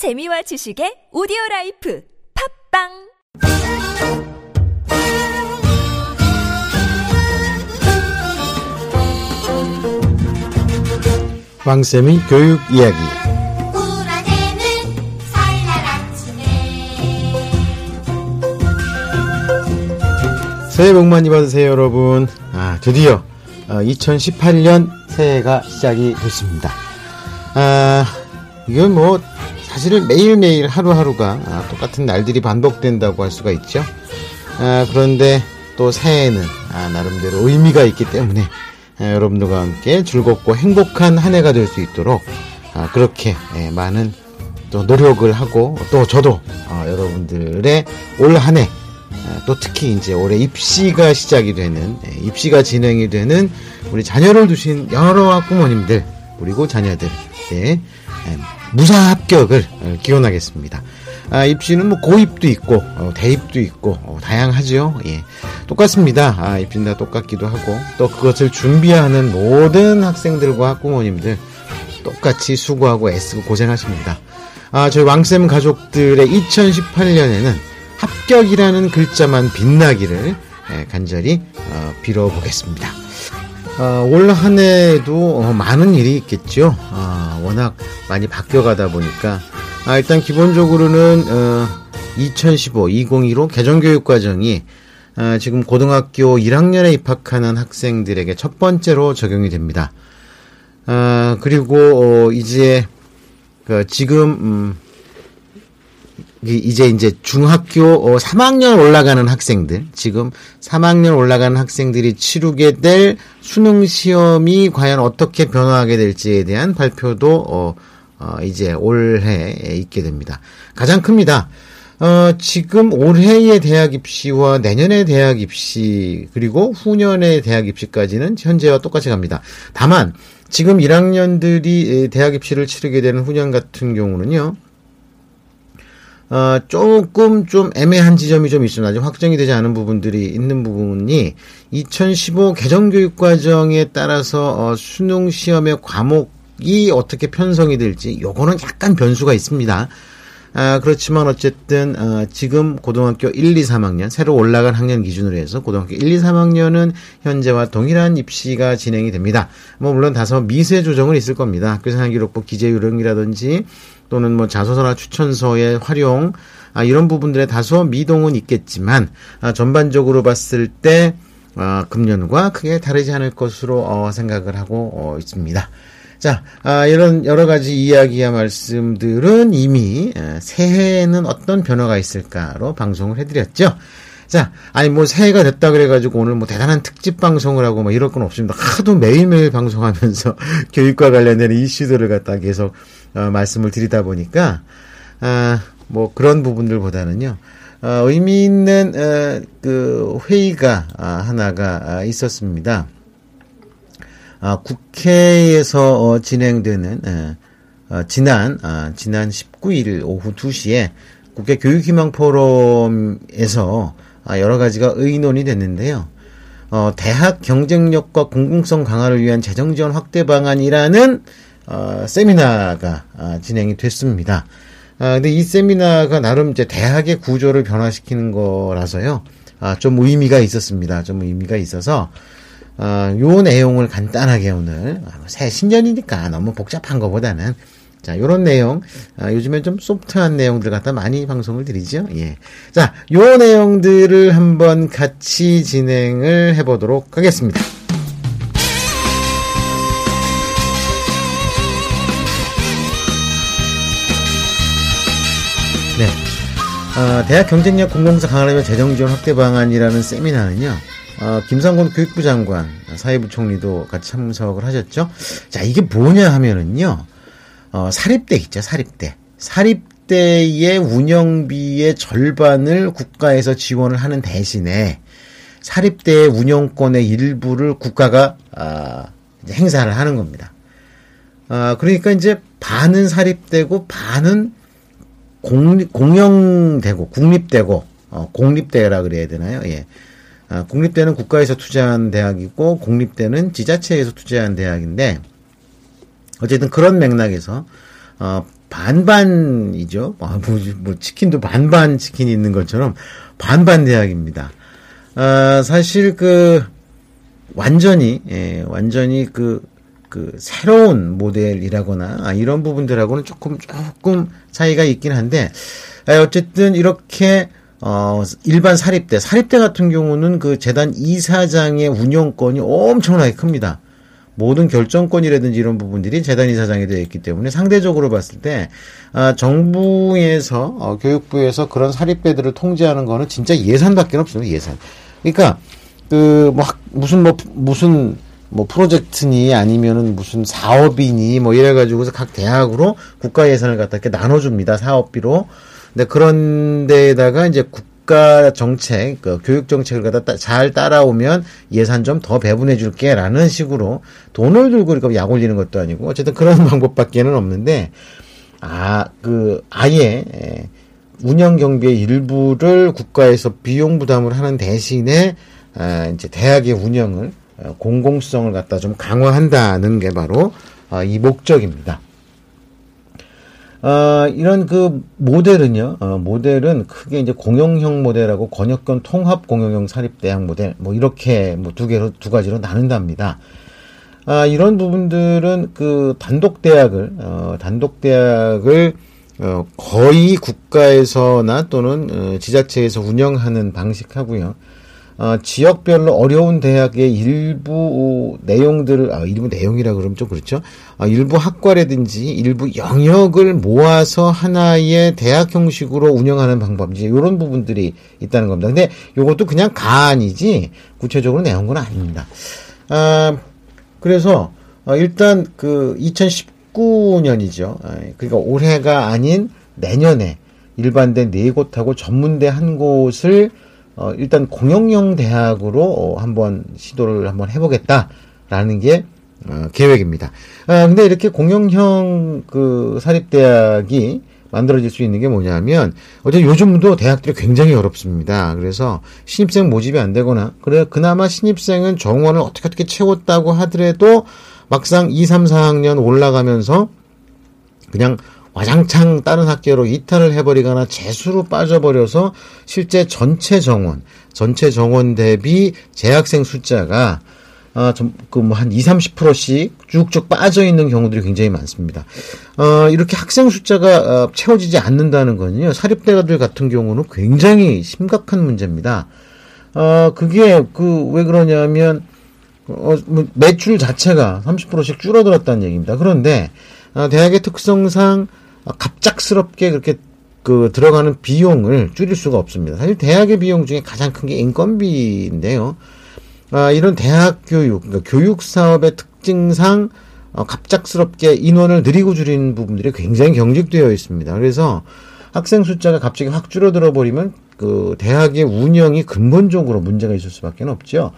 재미와 지식의 오디오라이프 팟빵 왕쌤의 교육 이야기. 꾸라대는 설날 아침에 새해 복 많이 받으세요, 여러분. 드디어 2018년 새해가 시작이 됐습니다. 이건 뭐 사실은 매일매일 하루하루가 똑같은 날들이 반복된다고 할 수가 있죠. 그런데 또 새해에는 나름대로 의미가 있기 때문에 여러분들과 함께 즐겁고 행복한 한 해가 될 수 있도록 그렇게 많은 또 노력을 하고 또 저도 여러분들의 올 한 해 또 특히 이제 올해 입시가 시작이 되는 입시가 진행이 되는 우리 자녀를 두신 여러 학부모님들 그리고 자녀들 무사 합격을 기원하겠습니다. 입시는 뭐 고입도 있고 대입도 있고 다양하죠. 예. 똑같습니다. 입시는 다 똑같기도 하고 또 그것을 준비하는 모든 학생들과 학부모님들 똑같이 수고하고 애쓰고 고생하십니다. 저희 왕쌤 가족들의 2018년에는 합격이라는 글자만 빛나기를 간절히 빌어보겠습니다. 올 한 해에도 많은 일이 있겠죠. 워낙 많이 바뀌어가다 보니까 일단 기본적으로는 2015-2015 개정교육과정이 지금 고등학교 1학년에 입학하는 학생들에게 첫 번째로 적용이 됩니다. 그리고 이제 이제 중학교 3학년 올라가는 학생들, 지금 3학년 올라가는 학생들이 치르게 될 수능 시험이 과연 어떻게 변화하게 될지에 대한 발표도 이제 올해에 있게 됩니다. 가장 큽니다. 지금 올해의 대학 입시와 내년의 대학 입시 그리고 후년의 대학 입시까지는 현재와 똑같이 갑니다. 다만 지금 1학년들이 대학 입시를 치르게 되는 후년 같은 경우는요. 조금 좀 애매한 지점이 좀 있습니다. 아직 확정이 되지 않은 부분들이 있는 부분이 2015 개정교육과정에 따라서 수능 시험의 과목이 어떻게 편성이 될지 요거는 약간 변수가 있습니다. 그렇지만 어쨌든 지금 고등학교 1, 2, 3학년 새로 올라간 학년 기준으로 해서 고등학교 1, 2, 3학년은 현재와 동일한 입시가 진행이 됩니다. 뭐 물론 다소 미세 조정은 있을 겁니다. 학교생활기록부 기재 요령이라든지 또는 뭐 자소서나 추천서의 활용 이런 부분들에 다소 미동은 있겠지만 전반적으로 봤을 때 금년과 크게 다르지 않을 것으로 생각을 하고 있습니다. 자, 이런 여러 가지 이야기와 말씀들은 이미 새해에는 어떤 변화가 있을까로 방송을 해드렸죠. 자, 새해가 됐다 그래가지고 오늘 대단한 특집 방송을 하고 이럴 건 없습니다. 하도 매일매일 방송하면서 교육과 관련된 이슈들을 갖다 계속 말씀을 드리다 보니까, 그런 부분들보다는요, 의미 있는, 회의가 하나가 있었습니다. 국회에서 진행되는, 지난 19일 오후 2시에 국회 교육희망 포럼에서 여러 가지가 의논이 됐는데요. 대학 경쟁력과 공공성 강화를 위한 재정 지원 확대 방안이라는 세미나가 진행이 됐습니다. 근데 이 세미나가 나름 이제 대학의 구조를 변화시키는 거라서요. 좀 의미가 있었습니다. 좀 의미가 있어서 요 내용을 간단하게 오늘 새 신년이니까 너무 복잡한 거보다는 자, 요런 내용, 요즘에 좀 소프트한 내용들 갖다 많이 방송을 드리죠. 예. 자, 요 내용들을 한번 같이 진행을 해보도록 하겠습니다. 네. 대학 경쟁력 공공성 강화를 위한 재정 지원 확대 방안이라는 세미나는요. 김상곤 교육부 장관, 사회부 총리도 같이 참석을 하셨죠. 자, 이게 뭐냐 하면은요. 사립대 있죠, 사립대. 사립대의 운영비의 절반을 국가에서 지원을 하는 대신에 사립대의 운영권의 일부를 국가가 이제 행사를 하는 겁니다. 그러니까 이제 반은 사립대고 반은 공영대고 국립대고 공립대라 그래야 되나요? 예. 국립대는 국가에서 투자한 대학이고 공립대는 지자체에서 투자한 대학인데 어쨌든 그런 맥락에서 반반이죠. 치킨도 반반 치킨이 있는 것처럼 반반 대학입니다. 사실 완전히 새로운 모델이라거나 이런 부분들하고는 조금 차이가 있긴 한데, 어쨌든 이렇게 일반 사립대 같은 경우는 그 재단 이사장의 운영권이 엄청나게 큽니다. 모든 결정권이라든지 이런 부분들이 재단 이사장에 되어 있기 때문에 상대적으로 봤을 때 정부에서 교육부에서 그런 사립대들을 통제하는 거는 진짜 예산밖에 없습니다. 예산. 그러니까 무슨 프로젝트니 아니면은 무슨 사업이니 이래 가지고서 각 대학으로 국가 예산을 갖다 이렇게 나눠줍니다. 사업비로. 근데 그런 데에다가 이제 국가 정책, 교육 정책을 갖다 잘 따라오면 예산 좀 더 배분해 줄게라는 식으로 돈을 들고 이렇게 약 올리는 것도 아니고 어쨌든 그런 방법밖에는 없는데, 아예 운영 경비의 일부를 국가에서 비용 부담을 하는 대신에 이제 대학의 운영을 공공성을 갖다 좀 강화한다는 게 바로 이 목적입니다. 이런 모델은요. 모델은 크게 이제 공영형 모델하고 권역권 통합 공영형 사립대학 모델 이렇게 두 가지로 나눈답니다. 이런 부분들은 단독 대학을 거의 국가에서나 또는 지자체에서 운영하는 방식하고요. 지역별로 어려운 대학의 일부 학과라든지 일부 영역을 모아서 하나의 대학 형식으로 운영하는 방법, 이제 요런 부분들이 있다는 겁니다. 근데 요것도 그냥 가안이지 구체적으로 내온 건 아닙니다. 그래서 일단 2019년이죠. 그러니까 올해가 아닌 내년에 일반대 4곳하고 전문대 1곳을 일단 공영형 대학으로 한번 시도를 한번 해보겠다라는 게 계획입니다. 근데 이렇게 공영형 사립대학이 만들어질 수 있는 게 뭐냐면, 어쨌든 요즘도 대학들이 굉장히 어렵습니다. 그래서 신입생 모집이 안 되거나, 그나마 신입생은 정원을 어떻게 채웠다고 하더라도 막상 2, 3, 4학년 올라가면서 그냥 와장창 다른 학교로 이탈을 해버리거나 재수로 빠져버려서 실제 전체 정원 대비 재학생 숫자가 한 20, 30%씩 쭉쭉 빠져있는 경우들이 굉장히 많습니다. 이렇게 학생 숫자가 채워지지 않는다는 건요, 사립대들 같은 경우는 굉장히 심각한 문제입니다. 그게 왜 그러냐면 매출 자체가 30%씩 줄어들었다는 얘기입니다. 그런데 대학의 특성상 갑작스럽게 그렇게 들어가는 비용을 줄일 수가 없습니다. 사실 대학의 비용 중에 가장 큰 게 인건비인데요. 이런 대학 교육, 그러니까 교육 사업의 특징상 갑작스럽게 인원을 늘리고 줄이는 부분들이 굉장히 경직되어 있습니다. 그래서 학생 숫자가 갑자기 확 줄어들어 버리면 대학의 운영이 근본적으로 문제가 있을 수밖에 없죠.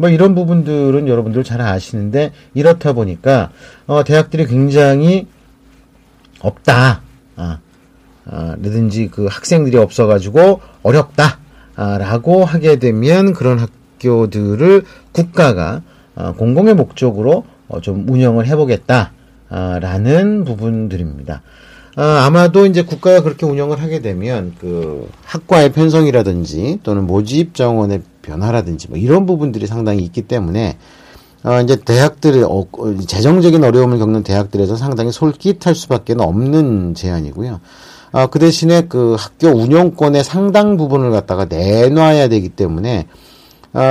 이런 부분들은 여러분들 잘 아시는데, 이렇다 보니까 대학들이 굉장히 없다, 라든지 학생들이 없어가지고 어렵다, 라고 하게 되면 그런 학교들을 국가가 공공의 목적으로 좀 운영을 해보겠다, 라는 부분들입니다. 아마도 이제 국가가 그렇게 운영을 하게 되면 학과의 편성이라든지 또는 모집 정원의 변화라든지 이런 부분들이 상당히 있기 때문에 이제 대학들의 재정적인 어려움을 겪는 대학들에서 상당히 솔깃할 수밖에 없는 제안이고요. 그 대신에 학교 운영권의 상당 부분을 갖다가 내놔야 되기 때문에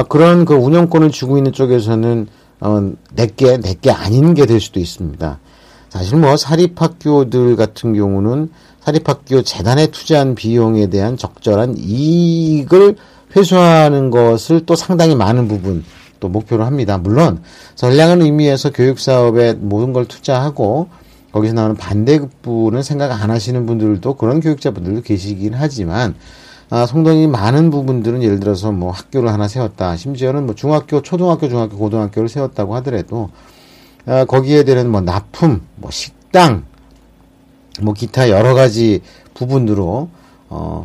그런 운영권을 주고 있는 쪽에서는 내게 아닌 게 될 수도 있습니다. 사실 사립학교들 같은 경우는 사립학교 재단에 투자한 비용에 대한 적절한 이익을 회수하는 것을 또 상당히 많은 부분 또 목표로 합니다. 물론 전량한 의미에서 교육사업에 모든 걸 투자하고 거기서 나오는 반대급부는 생각 안 하시는 분들도, 그런 교육자분들도 계시긴 하지만, 성동이 많은 부분들은 예를 들어서 학교를 하나 세웠다, 심지어는 중학교, 초등학교, 중학교, 고등학교를 세웠다고 하더라도 거기에 대한 납품, 식당, 기타 여러 가지 부분으로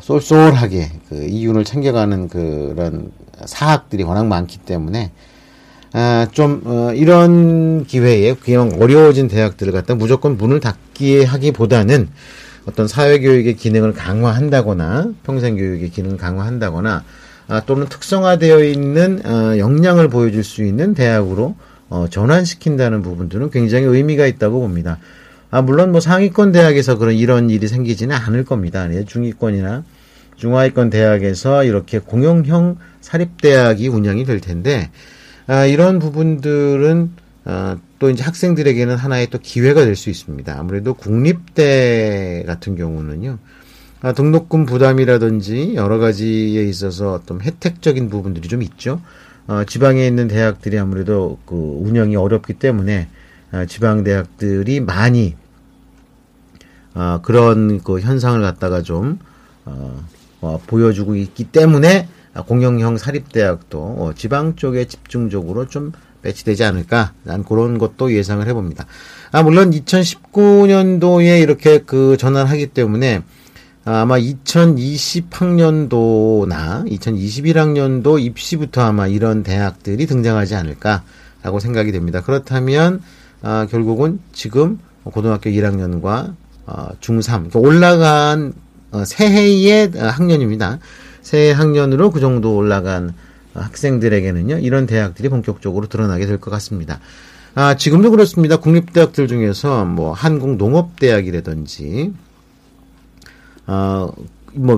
쏠쏠하게 이윤을 챙겨가는 그런 사학들이 워낙 많기 때문에 이런 기회에 그냥 어려워진 대학들을 갖다 무조건 문을 닫기에 하기보다는 어떤 사회교육의 기능을 강화한다거나 평생교육의 기능을 강화한다거나 또는 특성화되어 있는 역량을 보여줄 수 있는 대학으로 전환시킨다는 부분들은 굉장히 의미가 있다고 봅니다. 물론 뭐 상위권 대학에서 그런 이런 일이 생기지는 않을 겁니다. 중위권이나 중하위권 대학에서 이렇게 공용형 사립대학이 운영이 될 텐데 이런 부분들은 또 이제 학생들에게는 하나의 또 기회가 될 수 있습니다. 아무래도 국립대 같은 경우는요. 등록금 부담이라든지 여러 가지에 있어서 어떤 혜택적인 부분들이 좀 있죠. 지방에 있는 대학들이 아무래도 그 운영이 어렵기 때문에 지방 대학들이 많이 그런 그 현상을 갖다가 좀 보여주고 있기 때문에 공영형 사립대학도 지방 쪽에 집중적으로 좀 배치되지 않을까? 난 그런 것도 예상을 해봅니다. 물론 2019년도에 이렇게 그 전환하기 때문에 아마 2020학년도나 2021학년도 입시부터 아마 이런 대학들이 등장하지 않을까라고 생각이 됩니다. 그렇다면 결국은 지금 고등학교 1학년과 중3 그러니까 올라간 새해의 학년입니다. 새해 학년으로 그 정도 올라간 학생들에게는요. 이런 대학들이 본격적으로 드러나게 될 것 같습니다. 지금도 그렇습니다. 국립대학들 중에서 뭐 한국농업대학이라든지 뭐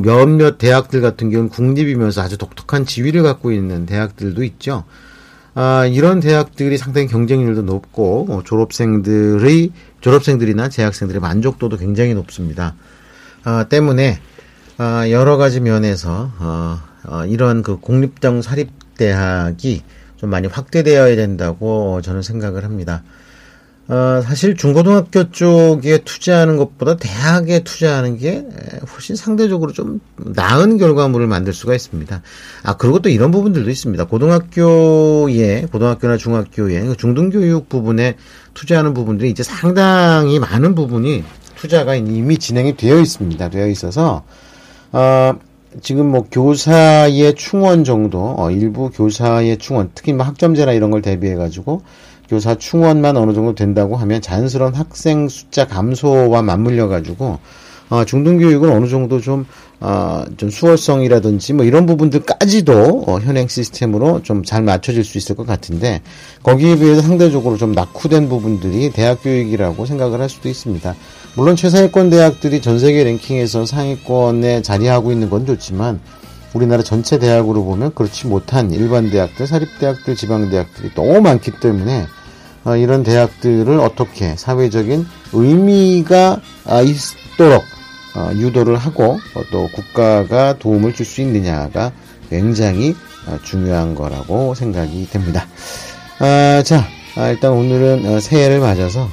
몇몇 대학들 같은 경우는 국립이면서 아주 독특한 지위를 갖고 있는 대학들도 있죠. 이런 대학들이 상당히 경쟁률도 높고 졸업생들이나 재학생들의 만족도도 굉장히 높습니다. 때문에 여러 가지 면에서 이런 그 공립형 사립대학이 좀 많이 확대되어야 된다고 저는 생각을 합니다. 사실 중고등학교 쪽에 투자하는 것보다 대학에 투자하는 게 훨씬 상대적으로 좀 나은 결과물을 만들 수가 있습니다. 그리고 또 이런 부분들도 있습니다. 고등학교나 중학교에 중등교육 부분에 투자하는 부분들이 이제 상당히 많은 부분이 투자가 이미 진행이 되어 있습니다. 되어 있어서, 지금 뭐 교사의 충원 정도, 일부 교사의 충원, 특히 뭐 학점제나 이런 걸 대비해가지고 교사 충원만 어느 정도 된다고 하면 자연스러운 학생 숫자 감소와 맞물려가지고, 중등교육은 어느 정도 좀 수월성이라든지 뭐 이런 부분들까지도 현행 시스템으로 좀 잘 맞춰질 수 있을 것 같은데, 거기에 비해서 상대적으로 좀 낙후된 부분들이 대학교육이라고 생각을 할 수도 있습니다. 물론 최상위권 대학들이 전 세계 랭킹에서 상위권에 자리하고 있는 건 좋지만, 우리나라 전체 대학으로 보면 그렇지 못한 일반 대학들, 사립대학들, 지방대학들이 너무 많기 때문에 이런 대학들을 어떻게 사회적인 의미가 있도록 유도를 하고 또 국가가 도움을 줄 수 있느냐가 굉장히 중요한 거라고 생각이 됩니다. 일단 오늘은 새해를 맞아서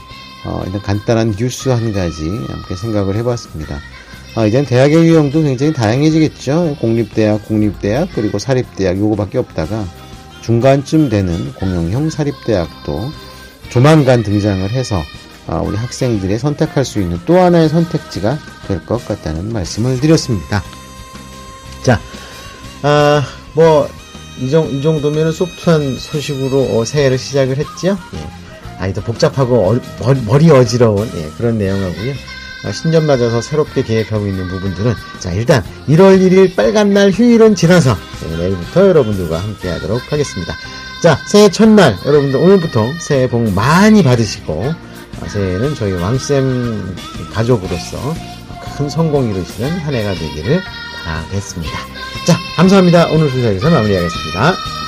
일단 간단한 뉴스 한 가지 함께 생각을 해봤습니다. 이젠 대학의 유형도 굉장히 다양해지겠죠. 공립대학, 그리고 사립대학 요거밖에 없다가 중간쯤 되는 공용형 사립대학도 조만간 등장을 해서 우리 학생들이 선택할 수 있는 또 하나의 선택지가 될 것 같다는 말씀을 드렸습니다. 자, 이 정도면 소프트한 소식으로 새해를 시작을 했죠. 예. 더 복잡하고 머리 어지러운 그런 내용하고요. 신년 맞아서 새롭게 계획하고 있는 부분들은 자 일단 1월 1일 빨간 날 휴일은 지나서 내일부터 여러분들과 함께 하도록 하겠습니다. 자, 새해 첫날 여러분들 오늘부터 새해 복 많이 받으시고 새해에는 저희 왕쌤 가족으로서 큰 성공 이루시는 한 해가 되기를 바라겠습니다. 자, 감사합니다. 오늘 순서에서 마무리하겠습니다.